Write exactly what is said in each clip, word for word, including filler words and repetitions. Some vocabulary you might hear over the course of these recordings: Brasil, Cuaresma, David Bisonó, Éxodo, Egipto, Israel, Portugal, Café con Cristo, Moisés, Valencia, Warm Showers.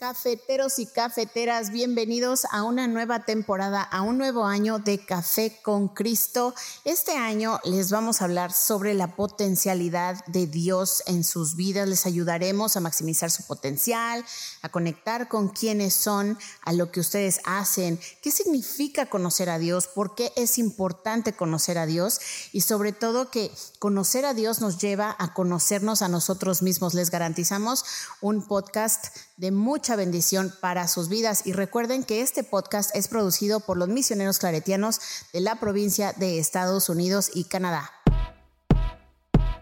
Cafeteros y cafeteras, bienvenidos a una nueva temporada, a un nuevo año de Café con Cristo. Este año les vamos a hablar sobre la potencialidad de Dios en sus vidas. Les ayudaremos a maximizar su potencial, a conectar con quiénes son, a lo que ustedes hacen, qué significa conocer a Dios, por qué es importante conocer a Dios y sobre todo que conocer a Dios nos lleva a conocernos a nosotros mismos. Les garantizamos un podcast de mucha bendición para sus vidas y recuerden que este podcast es producido por los misioneros claretianos de la provincia de Estados Unidos y Canadá.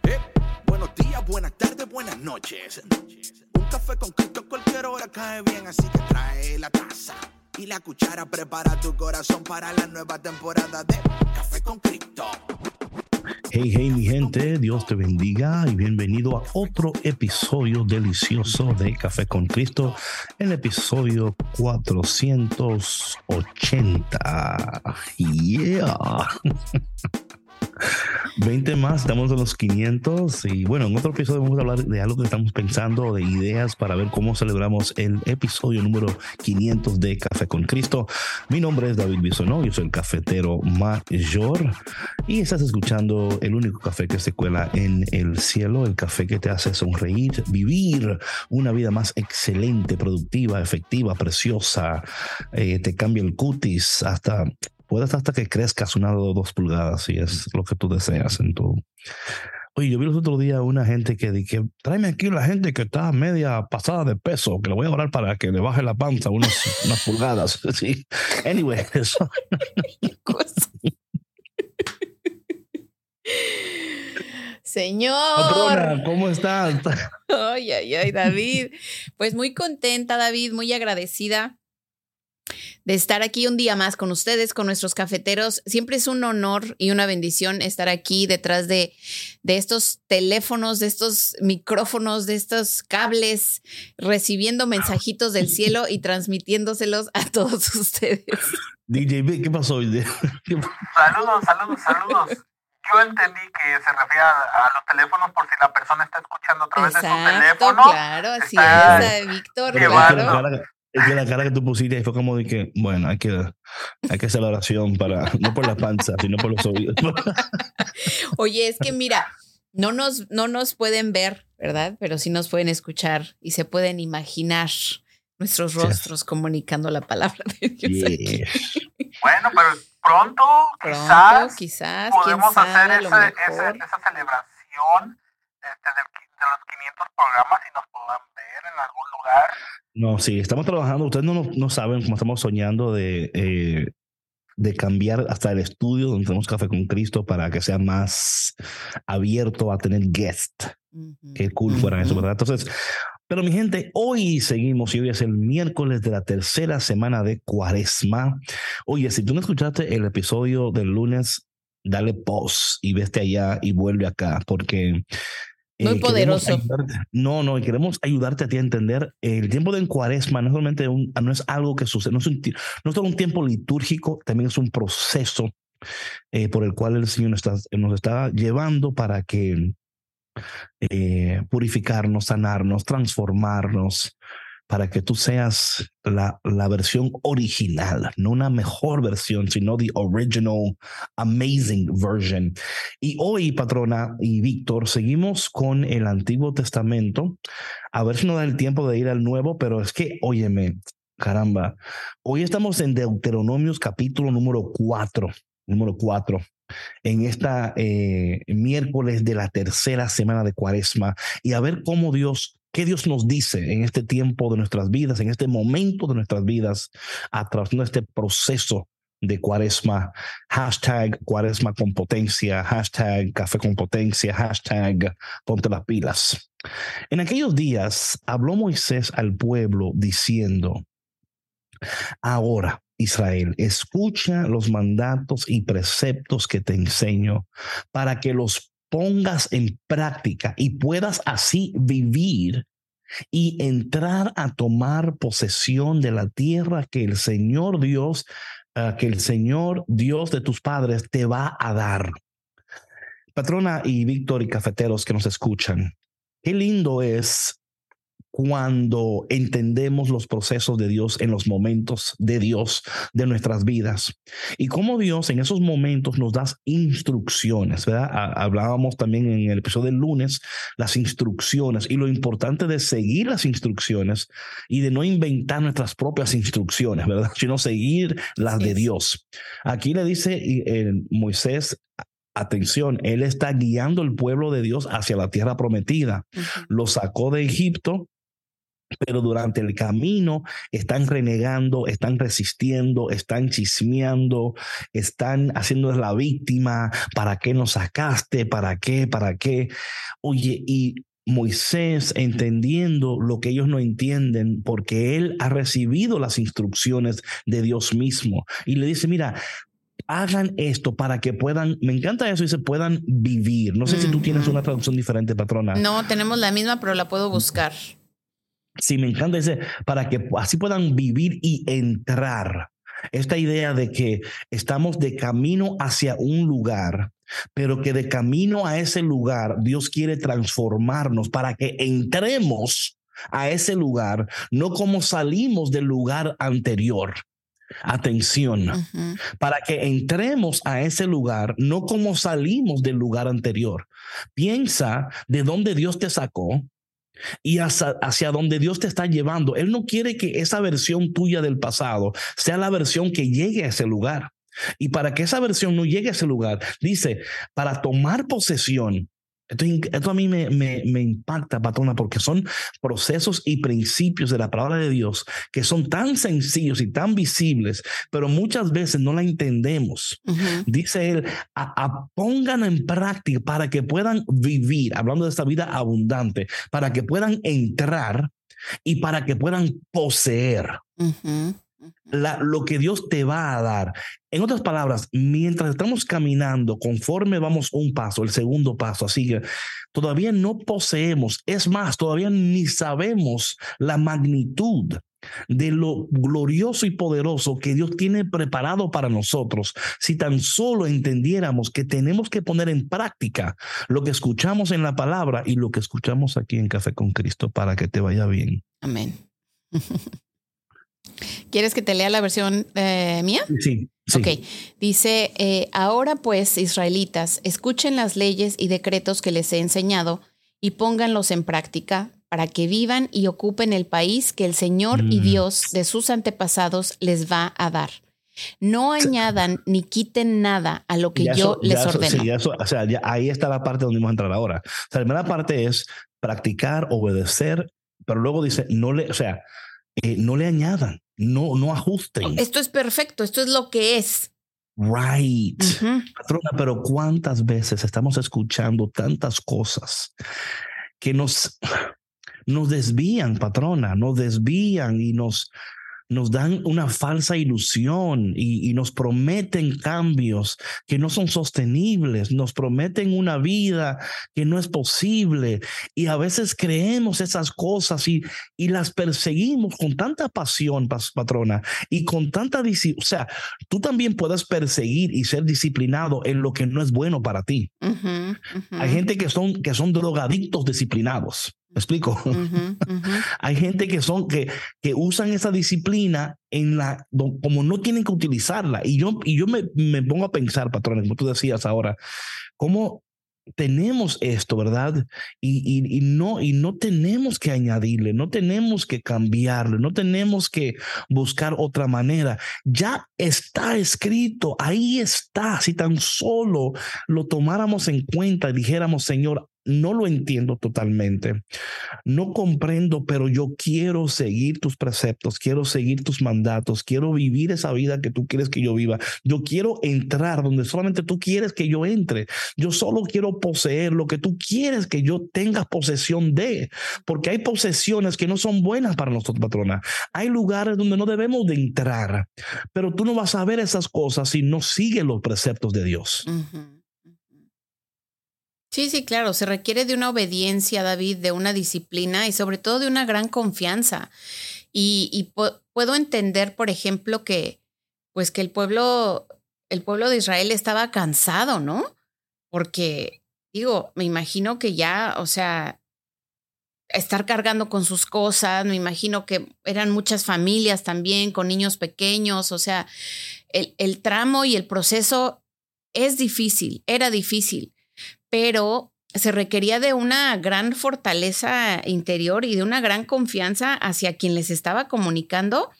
Eh, buenos días, buenas tardes, buenas noches. Un café con Cristo a cualquier hora cae bien, así que trae la taza y la cuchara, prepara tu corazón para la nueva temporada de Café con Cristo. Hey, hey, mi gente, Dios te bendiga y bienvenido a otro episodio delicioso de Café con Cristo, el episodio cuatrocientos ochenta. Yeah. veinte más, estamos a los quinientos y bueno, en otro episodio vamos a hablar de algo que estamos pensando, de ideas para ver cómo celebramos el episodio número quinientos de Café con Cristo. Mi nombre es David Bisonó, yo soy el cafetero mayor y estás escuchando el único café que se cuela en el cielo, el café que te hace sonreír, vivir una vida más excelente, productiva, efectiva, preciosa, eh, te cambia el cutis hasta... Puedes hasta que crezcas una o dos pulgadas si es lo que tú deseas en tu... Oye, yo vi los otros días una gente que dije, tráeme aquí la gente que está media pasada de peso, que le voy a orar para que le baje la panza unos, unas pulgadas. Sí. Anyway, eso... Señor. Patrona, ¿cómo estás? Ay, ay, ay, David. Pues muy contenta, David, muy agradecida de estar aquí un día más con ustedes, con nuestros cafeteros. Siempre es un honor y una bendición estar aquí detrás de, de estos teléfonos, de estos micrófonos, de estos cables, recibiendo mensajitos del cielo y transmitiéndoselos a todos ustedes. D J B, ¿qué pasó? Saludos, saludos, saludos. Yo entendí que se refiere a, a los teléfonos por si la persona está escuchando a través Exacto, de su teléfono. Claro, así es, Víctor, claro. Es que la cara que tú pusiste fue como de que, bueno, hay que, hay que hacer la oración para, no por la panza, sino por los oídos. Oye, es que mira, no nos, no nos pueden ver, ¿verdad? Pero sí nos pueden escuchar y se pueden imaginar nuestros rostros sí. comunicando la palabra de Dios. Yeah. Aquí. Bueno, pero pronto, pronto quizás, quizás podemos hacer ese, ese, esa celebración este, de, de los quinientos programas y nos puedan ver en algún lugar. No, sí, estamos trabajando. Ustedes no, no, no saben cómo estamos soñando de, eh, de cambiar hasta el estudio donde tenemos Café con Cristo para que sea más abierto a tener guest. Uh-huh. Qué cool fuera uh-huh. eso, ¿verdad? Entonces, pero mi gente, hoy seguimos y hoy es el miércoles de la tercera semana de Cuaresma. Oye, si tú no escuchaste el episodio del lunes, dale pause y vete allá y vuelve acá porque... Eh, Muy poderoso. No, no, queremos ayudarte a ti a entender el tiempo de Cuaresma. No es solamente un, no es algo que sucede, no es, un, no es solo un tiempo litúrgico, también es un proceso eh, por el cual el Señor nos está, nos está llevando para que eh, purificarnos, sanarnos, transformarnos, para que tú seas la, la versión original, no una mejor versión, sino the original, amazing version. Y hoy, patrona y Víctor, seguimos con el Antiguo Testamento. A ver si nos da el tiempo de ir al Nuevo, pero es que, óyeme, caramba, hoy estamos en Deuteronomio capítulo número cuatro, número cuatro. En esta eh, miércoles de la tercera semana de Cuaresma y a ver cómo Dios... ¿Qué Dios nos dice en este tiempo de nuestras vidas, en este momento de nuestras vidas, a través de este proceso de Cuaresma? Hashtag Cuaresma con potencia, hashtag Café con potencia, hashtag ponte las pilas. En aquellos días habló Moisés al pueblo diciendo, ahora, Israel, escucha los mandatos y preceptos que te enseño para que los pongas en práctica y puedas así vivir y entrar a tomar posesión de la tierra que el Señor Dios, uh, que el Señor Dios de tus padres te va a dar. Patrona y Víctor y cafeteros que nos escuchan, qué lindo es cuando entendemos los procesos de Dios en los momentos de Dios de nuestras vidas y cómo Dios en esos momentos nos da instrucciones, ¿verdad? Hablábamos también en el episodio del lunes, las instrucciones y lo importante de seguir las instrucciones y de no inventar nuestras propias instrucciones, ¿verdad? Sino seguir las de Dios. Aquí le dice eh, Moisés, atención, él está guiando el pueblo de Dios hacia la tierra prometida. Uh-huh. Lo sacó de Egipto, pero durante el camino están renegando, están resistiendo, están chismeando, están haciendo la víctima. ¿Para qué nos sacaste? ¿Para qué? ¿Para qué? Oye, y Moisés entendiendo lo que ellos no entienden, porque él ha recibido las instrucciones de Dios mismo. Y le dice, mira, hagan esto para que puedan, me encanta eso, dice, puedan vivir. No sé uh-huh. si tú tienes una traducción diferente, patrona. No, tenemos la misma, pero la puedo buscar. Sí, me encanta, dice, para que así puedan vivir y entrar. Esta idea de que estamos de camino hacia un lugar, pero que de camino a ese lugar Dios quiere transformarnos para que entremos a ese lugar, no como salimos del lugar anterior. Atención, uh-huh. para que entremos a ese lugar, no como salimos del lugar anterior. Piensa de dónde Dios te sacó y hacia, hacia dónde Dios te está llevando. Él no quiere que esa versión tuya del pasado sea la versión que llegue a ese lugar. Y para que esa versión no llegue a ese lugar, dice, para tomar posesión. Esto, esto a mí me, me, me impacta, patrona, porque son procesos y principios de la palabra de Dios que son tan sencillos y tan visibles, pero muchas veces no la entendemos. Uh-huh. Dice él, a, a pongan en práctica para que puedan vivir, hablando de esta vida abundante, para que puedan entrar y para que puedan poseer. Uh-huh. La, lo que Dios te va a dar. En otras palabras, mientras estamos caminando, conforme vamos un paso, el segundo paso, así que todavía no poseemos, es más, todavía ni sabemos la magnitud de lo glorioso y poderoso que Dios tiene preparado para nosotros. Si tan solo entendiéramos que tenemos que poner en práctica lo que escuchamos en la palabra y lo que escuchamos aquí en Café con Cristo para que te vaya bien. Amén. ¿Quieres que te lea la versión eh, mía? Sí, sí. Ok. Dice, eh, ahora pues, israelitas, escuchen las leyes y decretos que les he enseñado y pónganlos en práctica para que vivan y ocupen el país que el Señor mm. y Dios de sus antepasados les va a dar. No añadan ni quiten nada a lo que ya yo eso, les ya ordeno. Eso, sí, ya eso, o sea, ya ahí está la parte donde vamos a entrar ahora. O sea, la primera parte es practicar, obedecer, pero luego dice, no le, o sea, Eh, no le añadan, no, no ajusten. Esto es perfecto, esto es lo que es. Right. Uh-huh. Patrona, pero ¿cuántas veces estamos escuchando tantas cosas que nos, nos desvían, patrona? Nos desvían y nos, nos dan una falsa ilusión y, y nos prometen cambios que no son sostenibles. Nos prometen una vida que no es posible. Y a veces creemos esas cosas y, y las perseguimos con tanta pasión, patrona, y con tanta disciplina. O sea, tú también puedes perseguir y ser disciplinado en lo que no es bueno para ti. Uh-huh, uh-huh. Hay gente que son, que son drogadictos disciplinados. ¿Me explico? Uh-huh, uh-huh. Hay gente que son que, que usan esa disciplina en la como no tienen que utilizarla. Y yo, y yo me, me pongo a pensar, patrones, como tú decías ahora, cómo tenemos esto, ¿verdad? Y, y, y, no, y no tenemos que añadirle, no tenemos que cambiarle, no tenemos que buscar otra manera. Ya está escrito, ahí está. Si tan solo lo tomáramos en cuenta y dijéramos, Señor, no lo entiendo totalmente, no comprendo, pero yo quiero seguir tus preceptos, quiero seguir tus mandatos, quiero vivir esa vida que tú quieres que yo viva. Yo quiero entrar donde solamente tú quieres que yo entre. Yo solo quiero poseer lo que tú quieres que yo tenga posesión de, porque hay posesiones que no son buenas para nosotros, patrona. Hay lugares donde no debemos de entrar, pero tú no vas a ver esas cosas si no sigues los preceptos de Dios. Uh-huh. Sí, sí, claro. Se requiere de una obediencia, David, de una disciplina y sobre todo de una gran confianza. Y, y po- puedo entender, por ejemplo, que, pues que el pueblo, el pueblo de Israel estaba cansado, ¿no? Porque, digo, me imagino que ya, o sea, estar cargando con sus cosas. Me imagino que eran muchas familias también con niños pequeños. O sea, el, el tramo y el proceso es difícil, era difícil, pero se requería de una gran fortaleza interior y de una gran confianza hacia quien les estaba comunicando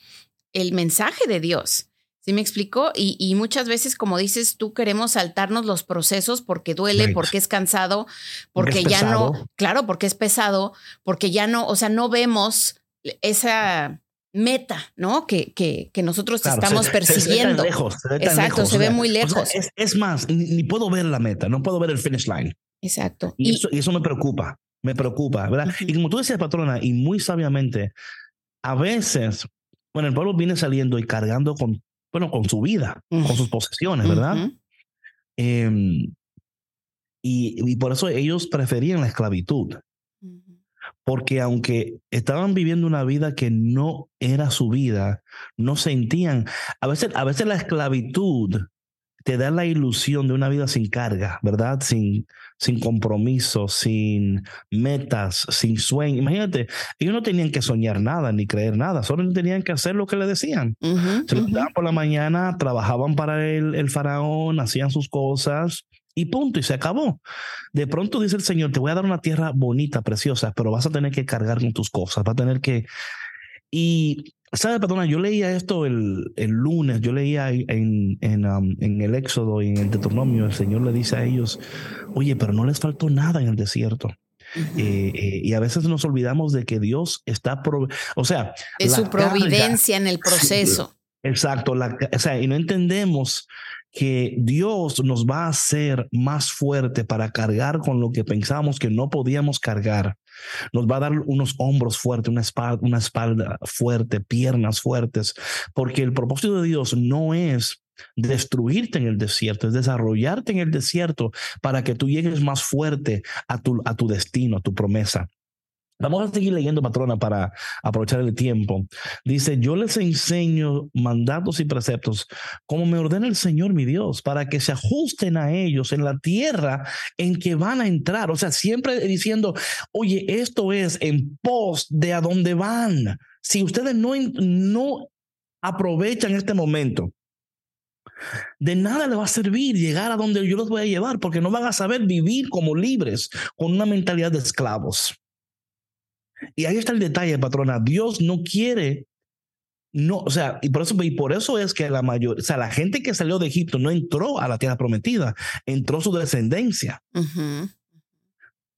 el mensaje de Dios. ¿Sí me explico? Y, y muchas veces, como dices tú, queremos saltarnos los procesos porque duele, right. porque es cansado, porque, porque es ya pesado. no, claro, porque es pesado, porque ya no, o sea, no vemos esa meta, ¿no? Que, que, que nosotros claro, estamos se, persiguiendo. Se, se ve tan lejos, se ve tan Exacto, lejos, se o sea, ve muy lejos. O sea, es, es más, ni, ni puedo ver la meta, no puedo ver el finish line. Exacto. Y, y, eso, y eso me preocupa, me preocupa, ¿verdad? Uh-huh. Y como tú decías, patrona, y muy sabiamente, a veces, bueno, el pueblo viene saliendo y cargando con, bueno, con su vida, uh-huh. con sus posesiones, ¿verdad? Uh-huh. Eh, y, y por eso ellos preferían la esclavitud. Uh-huh. Porque aunque estaban viviendo una vida que no era su vida, no sentían, a veces, a veces la esclavitud te da la ilusión de una vida sin carga, ¿verdad? Sin, sin compromiso, sin metas, sin sueño. Imagínate, ellos no tenían que soñar nada ni creer nada, solo tenían que hacer lo que le decían. Uh-huh, Se levantaban uh-huh. por la mañana, trabajaban para el, el faraón, hacían sus cosas y punto, y se acabó. De pronto dice el Señor, te voy a dar una tierra bonita, preciosa, pero vas a tener que cargar con tus cosas, vas a tener que... Y... ¿Sabes, patrona? Yo leía esto el, el lunes, yo leía en, en, um, en el Éxodo y en el Deuteronomio, el Señor le dice a ellos, oye, pero no les faltó nada en el desierto. Uh-huh. Eh, eh, y a veces nos olvidamos de que Dios está, prov- o sea, es su providencia carga, en el proceso. Exacto, la, o sea, y no entendemos que Dios nos va a hacer más fuerte para cargar con lo que pensamos que no podíamos cargar. Nos va a dar unos hombros fuertes, una espalda, una espalda fuerte, piernas fuertes, porque el propósito de Dios no es destruirte en el desierto, es desarrollarte en el desierto para que tú llegues más fuerte a tu, a tu destino, a tu promesa. Vamos a seguir leyendo, patrona, para aprovechar el tiempo. Dice, yo les enseño mandatos y preceptos, como me ordena el Señor mi Dios, para que se ajusten a ellos en la tierra en que van a entrar. O sea, siempre diciendo, oye, esto es en pos de a dónde van. Si ustedes no, no aprovechan este momento, de nada le va a servir llegar a donde yo los voy a llevar, porque no van a saber vivir como libres, con una mentalidad de esclavos. Y ahí está el detalle, patrona. Dios no quiere, no, o sea, y por eso, y por eso es que la mayor, o sea, la gente que salió de Egipto no entró a la tierra prometida, entró su descendencia. Uh-huh.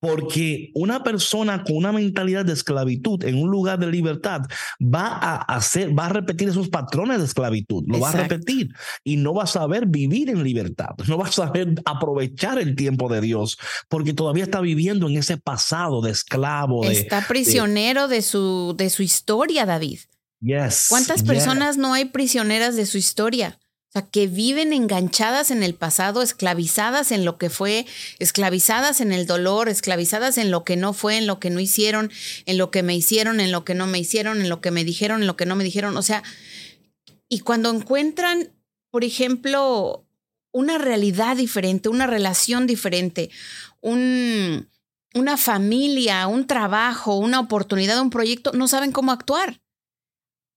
Porque una persona con una mentalidad de esclavitud en un lugar de libertad va a hacer, va a repetir esos patrones de esclavitud, lo Exacto. va a repetir y no va a saber vivir en libertad, no va a saber aprovechar el tiempo de Dios porque todavía está viviendo en ese pasado de esclavo. De, está prisionero de, de su de su historia, David. Yes. ¿Cuántas personas yes. no hay prisioneras de su historia? O sea, que viven enganchadas en el pasado, esclavizadas en lo que fue, esclavizadas en el dolor, esclavizadas en lo que no fue, en lo que no hicieron, en lo que me hicieron, en lo que no me hicieron, en lo que me dijeron, en lo que no me dijeron. O sea, y cuando encuentran, por ejemplo, una realidad diferente, una relación diferente, un, una familia, un trabajo, una oportunidad, un proyecto, no saben cómo actuar.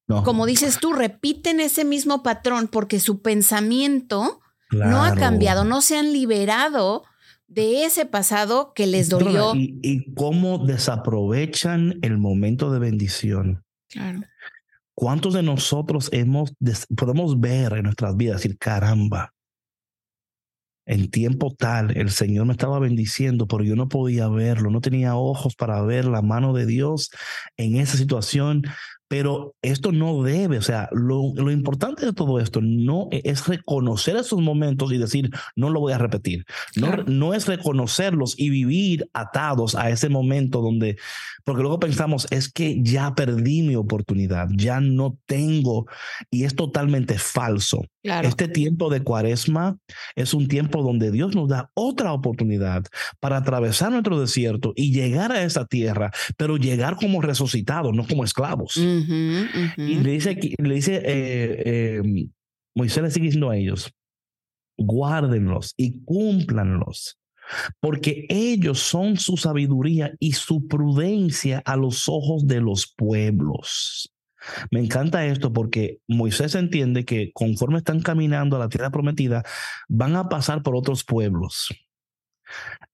No. Como dices tú, repiten ese mismo patrón porque su pensamiento claro. no ha cambiado, no se han liberado de ese pasado que les dolió. Y, y cómo desaprovechan el momento de bendición. Claro. ¿Cuántos de nosotros hemos podemos ver en nuestras vidas, decir, caramba, en tiempo tal, el Señor me estaba bendiciendo, pero yo no podía verlo, no tenía ojos para ver la mano de Dios en esa situación? Pero esto no debe, o sea, lo, lo importante de todo esto no es reconocer esos momentos y decir, no lo voy a repetir. No, claro. no es reconocerlos y vivir atados a ese momento donde, porque luego pensamos, es que ya perdí mi oportunidad, ya no tengo, y es totalmente falso. Claro. Este tiempo de Cuaresma es un tiempo donde Dios nos da otra oportunidad para atravesar nuestro desierto y llegar a esa tierra, pero llegar como resucitados, no como esclavos. Mm. Uh-huh, uh-huh. Y le dice, le dice eh, eh, Moisés le sigue diciendo a ellos, guárdenlos y cúmplanlos porque ellos son su sabiduría y su prudencia a los ojos de los pueblos. Me encanta esto porque Moisés entiende que conforme están caminando a la tierra prometida, van a pasar por otros pueblos.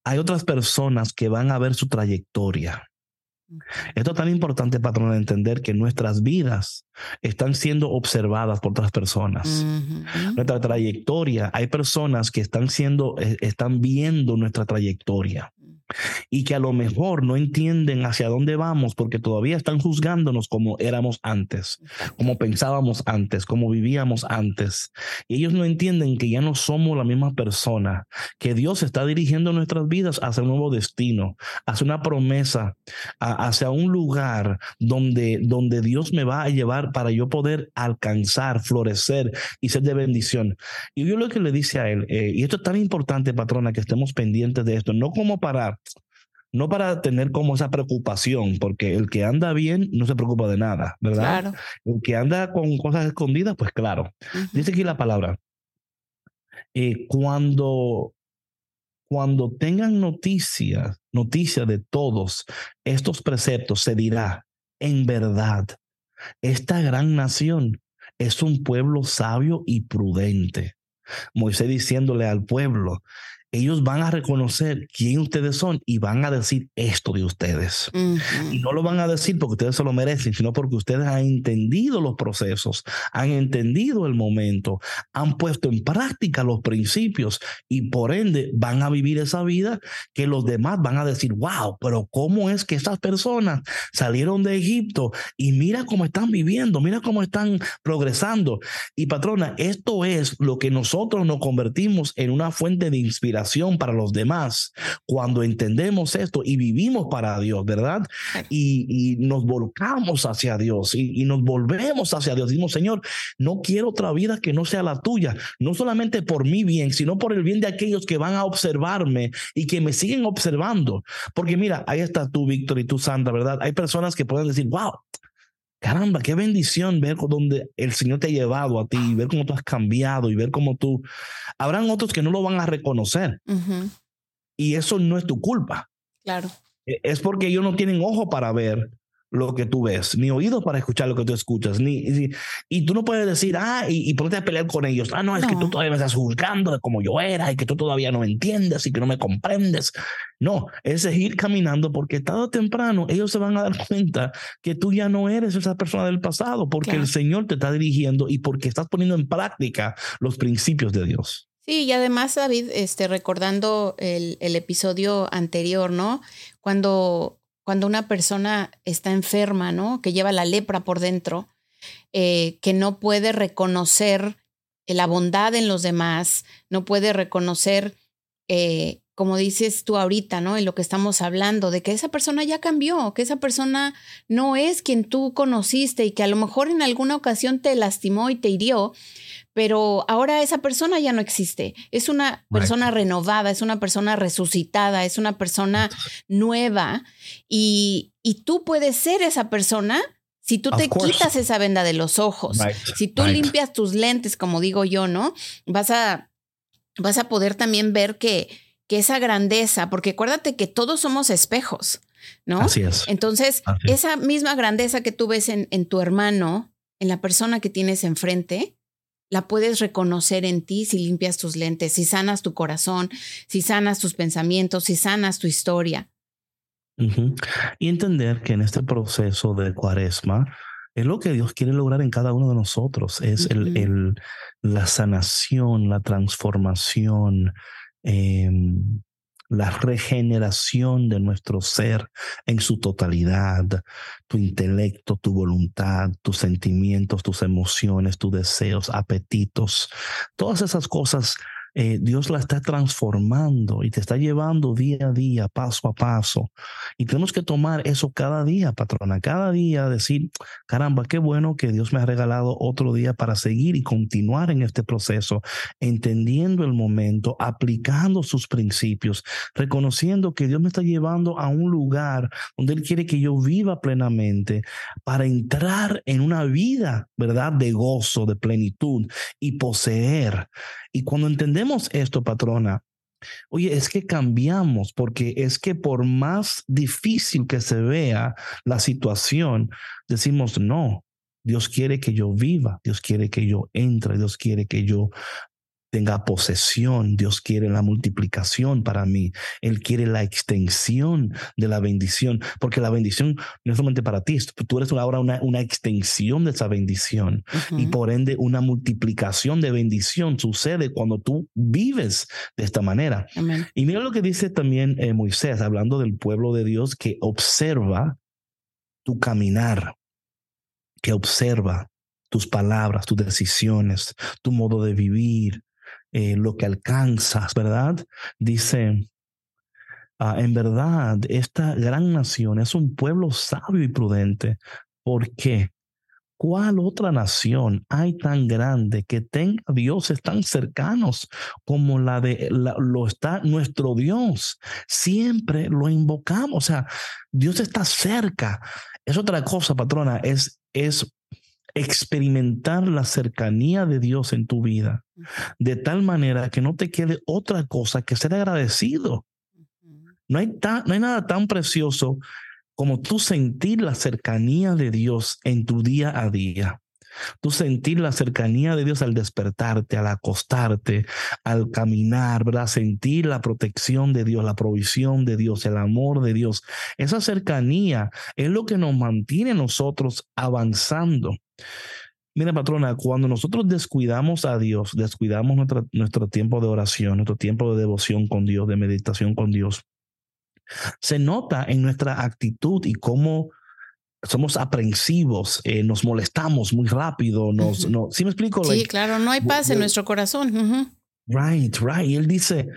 Hay otras personas que van a ver su trayectoria. Esto es tan importante, patrona, de entender que nuestras vidas están siendo observadas por otras personas. Uh-huh. Nuestra trayectoria, hay personas que están siendo, están viendo nuestra trayectoria y que a lo mejor no entienden hacia dónde vamos porque todavía están juzgándonos como éramos antes, como pensábamos antes, como vivíamos antes. Y ellos no entienden que ya no somos la misma persona, que Dios está dirigiendo nuestras vidas hacia un nuevo destino, hacia una promesa, a, hacia un lugar donde, donde Dios me va a llevar para yo poder alcanzar, florecer y ser de bendición. Y yo lo que le dice a él, eh, y esto es tan importante, patrona, que estemos pendientes de esto, no como para No para tener como esa preocupación, porque el que anda bien no se preocupa de nada, ¿verdad? Claro. El que anda con cosas escondidas, pues claro. Uh-huh. Dice aquí la palabra. Eh, cuando, cuando tengan noticias, noticias de todos estos preceptos, se dirá, en verdad, esta gran nación es un pueblo sabio y prudente. Moisés diciéndole al pueblo, ellos van a reconocer quién ustedes son y van a decir esto de ustedes. Uh-huh. Y no lo van a decir porque ustedes se lo merecen, sino porque ustedes han entendido los procesos, han entendido el momento, han puesto en práctica los principios y por ende van a vivir esa vida que los demás van a decir, wow, pero ¿cómo es que esas personas salieron de Egipto? Y mira cómo están viviendo, mira cómo están progresando. Y patrona, esto es lo que nosotros nos convertimos en una fuente de inspiración para los demás, cuando entendemos esto y vivimos para Dios, ¿verdad? Y, y nos volcamos hacia Dios y, y nos volvemos hacia Dios. Dicimos, Señor, no quiero otra vida que no sea la tuya, no solamente por mi bien, sino por el bien de aquellos que van a observarme y que me siguen observando. Porque mira, ahí está tú, Víctor, y tú, Sandra, ¿verdad? Hay personas que pueden decir, wow, caramba, qué bendición ver dónde el Señor te ha llevado a ti y ver cómo tú has cambiado y ver cómo tú... Habrán otros que no lo van a reconocer. Uh-huh. Y eso no es tu culpa. Claro. Es porque ellos no tienen ojo para ver lo que tú ves, ni oídos para escuchar lo que tú escuchas. Ni, y, y tú no puedes decir, ah, y, y ponte a pelear con ellos. Ah, no, es no. que tú todavía me estás juzgando de cómo yo era y que tú todavía no me entiendes y que no me comprendes. No, es seguir caminando porque tarde o temprano ellos se van a dar cuenta que tú ya no eres esa persona del pasado porque claro. el Señor te está dirigiendo y porque estás poniendo en práctica los principios de Dios. Sí, y además, David, este, recordando el, el episodio anterior, ¿no? Cuando... Cuando una persona está enferma, ¿no? Que lleva la lepra por dentro, eh, que no puede reconocer la bondad en los demás, no puede reconocer, eh, como dices tú ahorita, ¿no? En lo que estamos hablando, de que esa persona ya cambió, que esa persona no es quien tú conociste y que a lo mejor en alguna ocasión te lastimó y te hirió, pero ahora esa persona ya no existe. Es una persona renovada, es una persona resucitada, es una persona nueva y, y tú puedes ser esa persona si tú te quitas esa venda de los ojos. Si tú limpias tus lentes, como digo yo, ¿no? Vas a, vas a poder también ver que, que esa grandeza, porque acuérdate que todos somos espejos, ¿no? Así es. Entonces, Así es. esa misma grandeza que tú ves en, en tu hermano, en la persona que tienes enfrente, la puedes reconocer en ti si limpias tus lentes, si sanas tu corazón, si sanas tus pensamientos, si sanas tu historia. Uh-huh. Y entender que en este proceso de Cuaresma es lo que Dios quiere lograr en cada uno de nosotros. Es uh-huh. el, el, la sanación, la transformación, eh, la regeneración de nuestro ser en su totalidad, tu intelecto, tu voluntad, tus sentimientos, tus emociones, tus deseos, apetitos, todas esas cosas, eh, Dios la está transformando y te está llevando día a día, paso a paso. Y tenemos que tomar eso cada día, patrona, cada día decir, caramba, qué bueno que Dios me ha regalado otro día para seguir y continuar en este proceso, entendiendo el momento, aplicando sus principios, reconociendo que Dios me está llevando a un lugar donde Él quiere que yo viva plenamente para entrar en una vida, ¿verdad?, de gozo, de plenitud y poseer. Y cuando entendemos esto, patrona, Oye, es que cambiamos, porque es que por más difícil que se vea la situación, decimos no, Dios quiere que yo viva, Dios quiere que yo entre, Dios quiere que yo tenga posesión, Dios quiere la multiplicación para mí, Él quiere la extensión de la bendición, porque la bendición no es solamente para ti, tú eres ahora una, una extensión de esa bendición, uh-huh. y por ende una multiplicación de bendición sucede cuando tú vives de esta manera. Amén. Y mira lo que dice también eh, Moisés, hablando del pueblo de Dios que observa tu caminar, que observa tus palabras, tus decisiones, tu modo de vivir, Eh, lo que alcanzas, ¿verdad? Dice, uh, en verdad, esta gran nación es un pueblo sabio y prudente. ¿Por qué? ¿Cuál otra nación hay tan grande que tenga dioses tan cercanos como la de la, lo está nuestro Dios? Siempre lo invocamos. O sea, Dios está cerca. Es otra cosa, patrona, es, es experimentar la cercanía de Dios en tu vida, de tal manera que no te quede otra cosa que ser agradecido. No hay, tan, no hay nada tan precioso como tú sentir la cercanía de Dios en tu día a día. Tú sentir la cercanía de Dios al despertarte, al acostarte, al caminar, ¿verdad? Sentir la protección de Dios, la provisión de Dios, el amor de Dios. Esa cercanía es lo que nos mantiene nosotros avanzando. Mira, patrona, cuando nosotros descuidamos a Dios, descuidamos nuestra, nuestro tiempo de oración, nuestro tiempo de devoción con Dios, de meditación con Dios, se nota en nuestra actitud y cómo somos aprensivos, eh, nos molestamos muy rápido. Nos, uh-huh. no, ¿sí me explico? Sí, like, claro, no hay paz we, we, en nuestro corazón. Uh-huh. Right, right. Y él dice,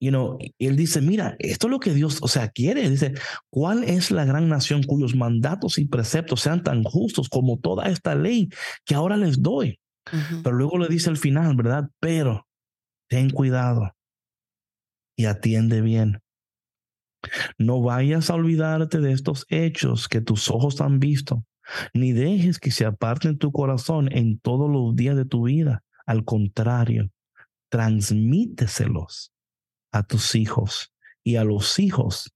you know, él dice, mira, esto es lo que Dios, o sea, quiere. Dice, ¿cuál es la gran nación cuyos mandatos y preceptos sean tan justos como toda esta ley que ahora les doy? Uh-huh. Pero luego le dice al final, ¿verdad? Pero ten cuidado y atiende bien. No vayas a olvidarte de estos hechos que tus ojos han visto, ni dejes que se aparten tu corazón en todos los días de tu vida. Al contrario, transmíteselos a tus hijos y a los hijos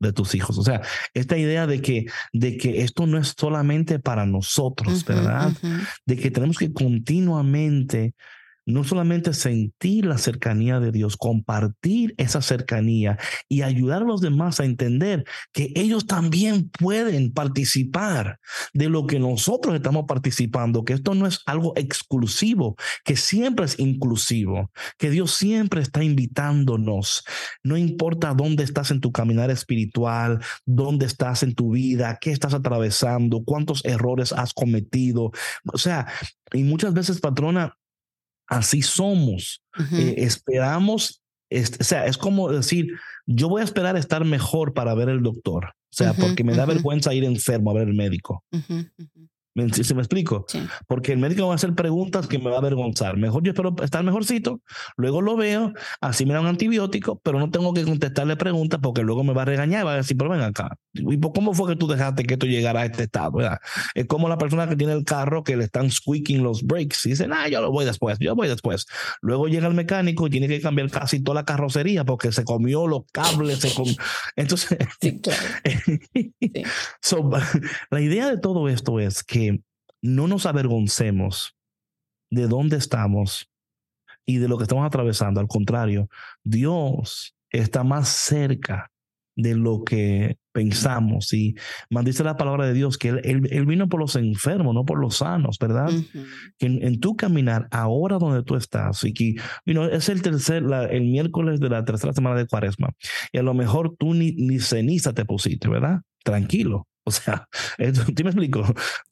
de tus hijos. O sea, esta idea de que, de que esto no es solamente para nosotros, uh-huh, ¿verdad? Uh-huh. De que tenemos que continuamente no solamente sentir la cercanía de Dios, compartir esa cercanía y ayudar a los demás a entender que ellos también pueden participar de lo que nosotros estamos participando, que esto no es algo exclusivo, que siempre es inclusivo, que Dios siempre está invitándonos. No importa dónde estás en tu caminar espiritual, dónde estás en tu vida, qué estás atravesando, cuántos errores has cometido. O sea, y muchas veces, patrona, así somos. Uh-huh. Eh, esperamos, es, o sea, es como decir, yo voy a esperar estar mejor para ver el doctor. O sea, uh-huh, porque me da uh-huh. vergüenza ir enfermo a ver el médico. Uh-huh, uh-huh. ¿Se, ¿Se me explico? Sí. Porque el médico va a hacer preguntas que me va a avergonzar. Mejor yo espero estar mejorcito, luego lo veo, así me da un antibiótico, pero no tengo que contestarle preguntas porque luego me va a regañar y va a decir, pero ven acá, ¿y cómo fue que tú dejaste que esto llegara a este estado? ¿Verdad? Es como la persona que tiene el carro que le están squeaking los brakes y dicen, ah, yo lo voy después, yo voy después. Luego llega el mecánico y tiene que cambiar casi toda la carrocería porque se comió los cables. Se com... Entonces, sí, claro. sí. So, la idea de todo esto es que no nos avergoncemos de dónde estamos y de lo que estamos atravesando. Al contrario, Dios está más cerca de lo que pensamos. Y dice la palabra de Dios que Él, él, él vino por los enfermos, no por los sanos, ¿verdad? Uh-huh. Que en, en tu caminar, ahora donde tú estás, y que you know, es el, tercer, la, el miércoles de la tercera semana de Cuaresma, y a lo mejor tú ni, ni ceniza te pusiste, ¿verdad? Tranquilo. O sea, ¿tú me explico? O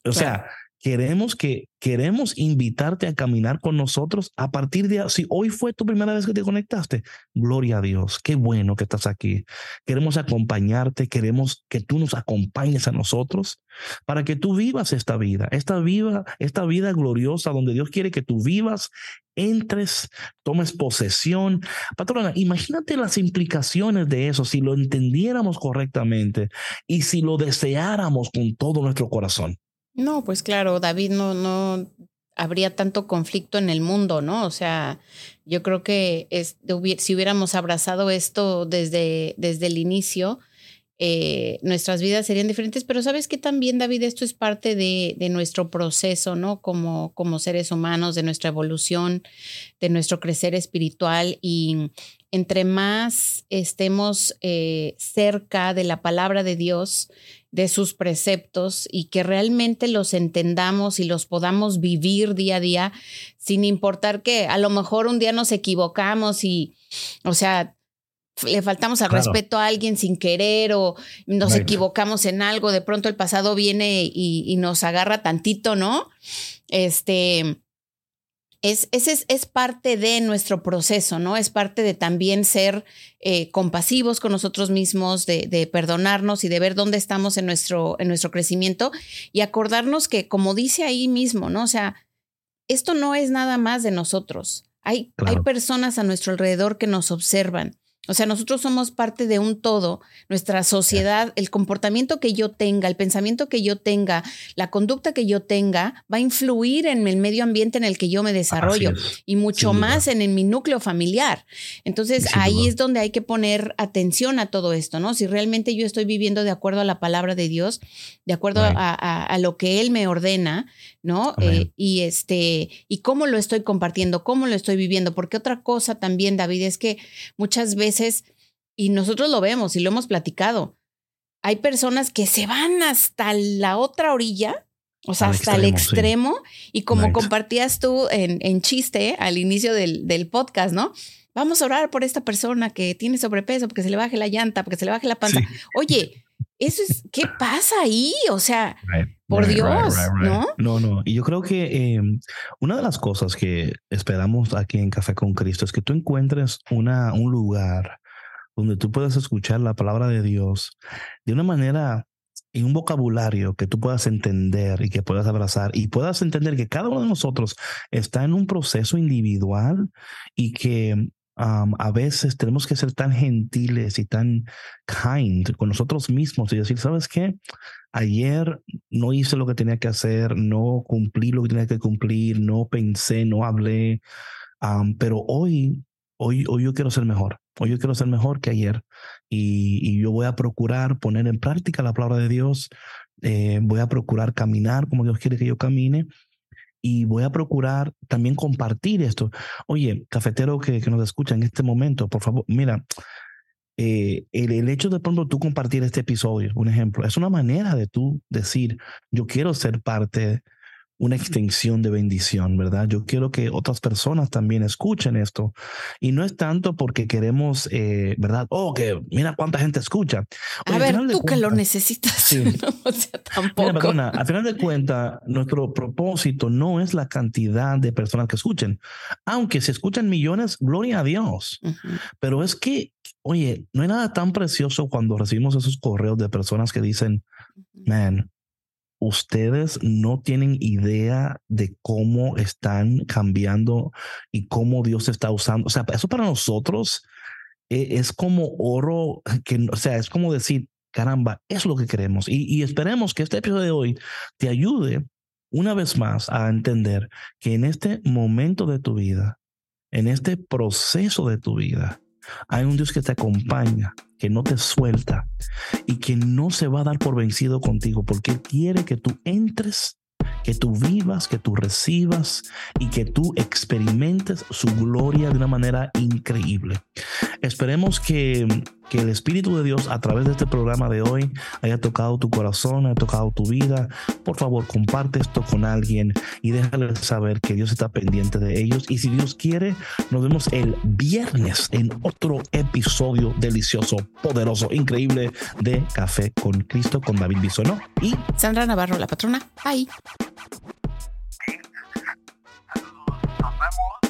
claro. sea, queremos, que, queremos invitarte a caminar con nosotros a partir de... Si hoy fue tu primera vez que te conectaste, gloria a Dios, qué bueno que estás aquí. Queremos acompañarte, queremos que tú nos acompañes a nosotros para que tú vivas esta vida, esta vida, esta vida gloriosa donde Dios quiere que tú vivas, entres, tomes posesión. Patrona, imagínate las implicaciones de eso si lo entendiéramos correctamente y si lo deseáramos con todo nuestro corazón. No, pues claro, David no, no habría tanto conflicto en el mundo, ¿no? O sea, yo creo que es, si hubiéramos abrazado esto desde, desde el inicio, eh, nuestras vidas serían diferentes. Pero sabes que también, David, esto es parte de, de nuestro proceso, ¿no? Como, como seres humanos, de nuestra evolución, de nuestro crecer espiritual. Y entre más estemos eh, cerca de la palabra de Dios, de sus preceptos, y que realmente los entendamos y los podamos vivir día a día, sin importar que a lo mejor un día nos equivocamos y, o sea, le faltamos al claro. respeto a alguien sin querer, o nos right. equivocamos en algo, de pronto el pasado viene y, y nos agarra tantito, ¿no? Este... Es, es, es parte de nuestro proceso, ¿no? Es parte de también ser eh, compasivos con nosotros mismos, de, de perdonarnos y de ver dónde estamos en nuestro, en nuestro crecimiento, y acordarnos que, como dice ahí mismo, ¿no? O sea, esto no es nada más de nosotros. Hay, claro. hay personas a nuestro alrededor que nos observan. O sea, nosotros somos parte de un todo, nuestra sociedad, el comportamiento que yo tenga, el pensamiento que yo tenga, la conducta que yo tenga, va a influir en el medio ambiente en el que yo me desarrollo y mucho sí, más en, en mi núcleo familiar. Entonces sí, ahí sí, es donde hay que poner atención a todo esto, ¿no? Si realmente yo estoy viviendo de acuerdo a la palabra de Dios, de acuerdo a, a, a lo que Él me ordena, ¿no? Eh, y este, y cómo lo estoy compartiendo, cómo lo estoy viviendo, porque otra cosa también, David, es que muchas veces, y nosotros lo vemos y lo hemos platicado, hay personas que se van hasta la otra orilla, o sea, al hasta extremo, el extremo, sí. y como right. compartías tú en, en chiste al inicio del, del podcast, ¿no? Vamos a orar por esta persona que tiene sobrepeso, porque se le baje la llanta, porque se le baje la panza. Sí. Oye, eso es, ¿qué pasa ahí? O sea, right. por right, Dios, right, right, right. ¿no? No, no. Y yo creo que eh, una de las cosas que esperamos aquí en Café con Cristo es que tú encuentres una, un lugar donde tú puedas escuchar la palabra de Dios de una manera y un vocabulario que tú puedas entender y que puedas abrazar, y puedas entender que cada uno de nosotros está en un proceso individual y que... Um, a veces tenemos que ser tan gentiles y tan kind con nosotros mismos y decir, ¿sabes qué? Ayer no hice lo que tenía que hacer, no cumplí lo que tenía que cumplir, no pensé, no hablé, um, pero hoy, hoy, hoy yo quiero ser mejor. Hoy yo quiero ser mejor que ayer, y, y yo voy a procurar poner en práctica la palabra de Dios, eh, voy a procurar caminar como Dios quiere que yo camine. Y voy a procurar también compartir esto. Oye, cafetero que, que nos escucha en este momento, por favor, mira, eh, el, el hecho de pronto tú compartir este episodio, un ejemplo, es una manera de tú decir, yo quiero ser parte, una extensión de bendición, ¿verdad? Yo quiero que otras personas también escuchen esto. Y no es tanto porque queremos, eh, ¿verdad? Oh, que mira cuánta gente escucha. Oye, a ver, tú cuenta, que lo necesitas. Sí. No, o sea, tampoco. Mira, perdona, al final de cuentas, nuestro propósito no es la cantidad de personas que escuchen. Aunque se escuchan millones, gloria a Dios. Uh-huh. Pero es que, oye, no hay nada tan precioso cuando recibimos esos correos de personas que dicen, man, ustedes no tienen idea de cómo están cambiando y cómo Dios está usando. O sea, eso para nosotros es como oro, que, o sea, es como decir, caramba, es lo que queremos. Y, y esperemos que este episodio de hoy te ayude una vez más a entender que en este momento de tu vida, en este proceso de tu vida, hay un Dios que te acompaña, que no te suelta y que no se va a dar por vencido contigo, porque quiere que tú entres, que tú vivas, que tú recibas y que tú experimentes su gloria de una manera increíble. Esperemos que, que el Espíritu de Dios a través de este programa de hoy haya tocado tu corazón, haya tocado tu vida. Por favor, comparte esto con alguien y déjale saber que Dios está pendiente de ellos. Y si Dios quiere, nos vemos el viernes en otro episodio delicioso, poderoso, increíble de Café con Cristo, con David Bisonó y Sandra Navarro, la patrona. Bye. Nos vemos.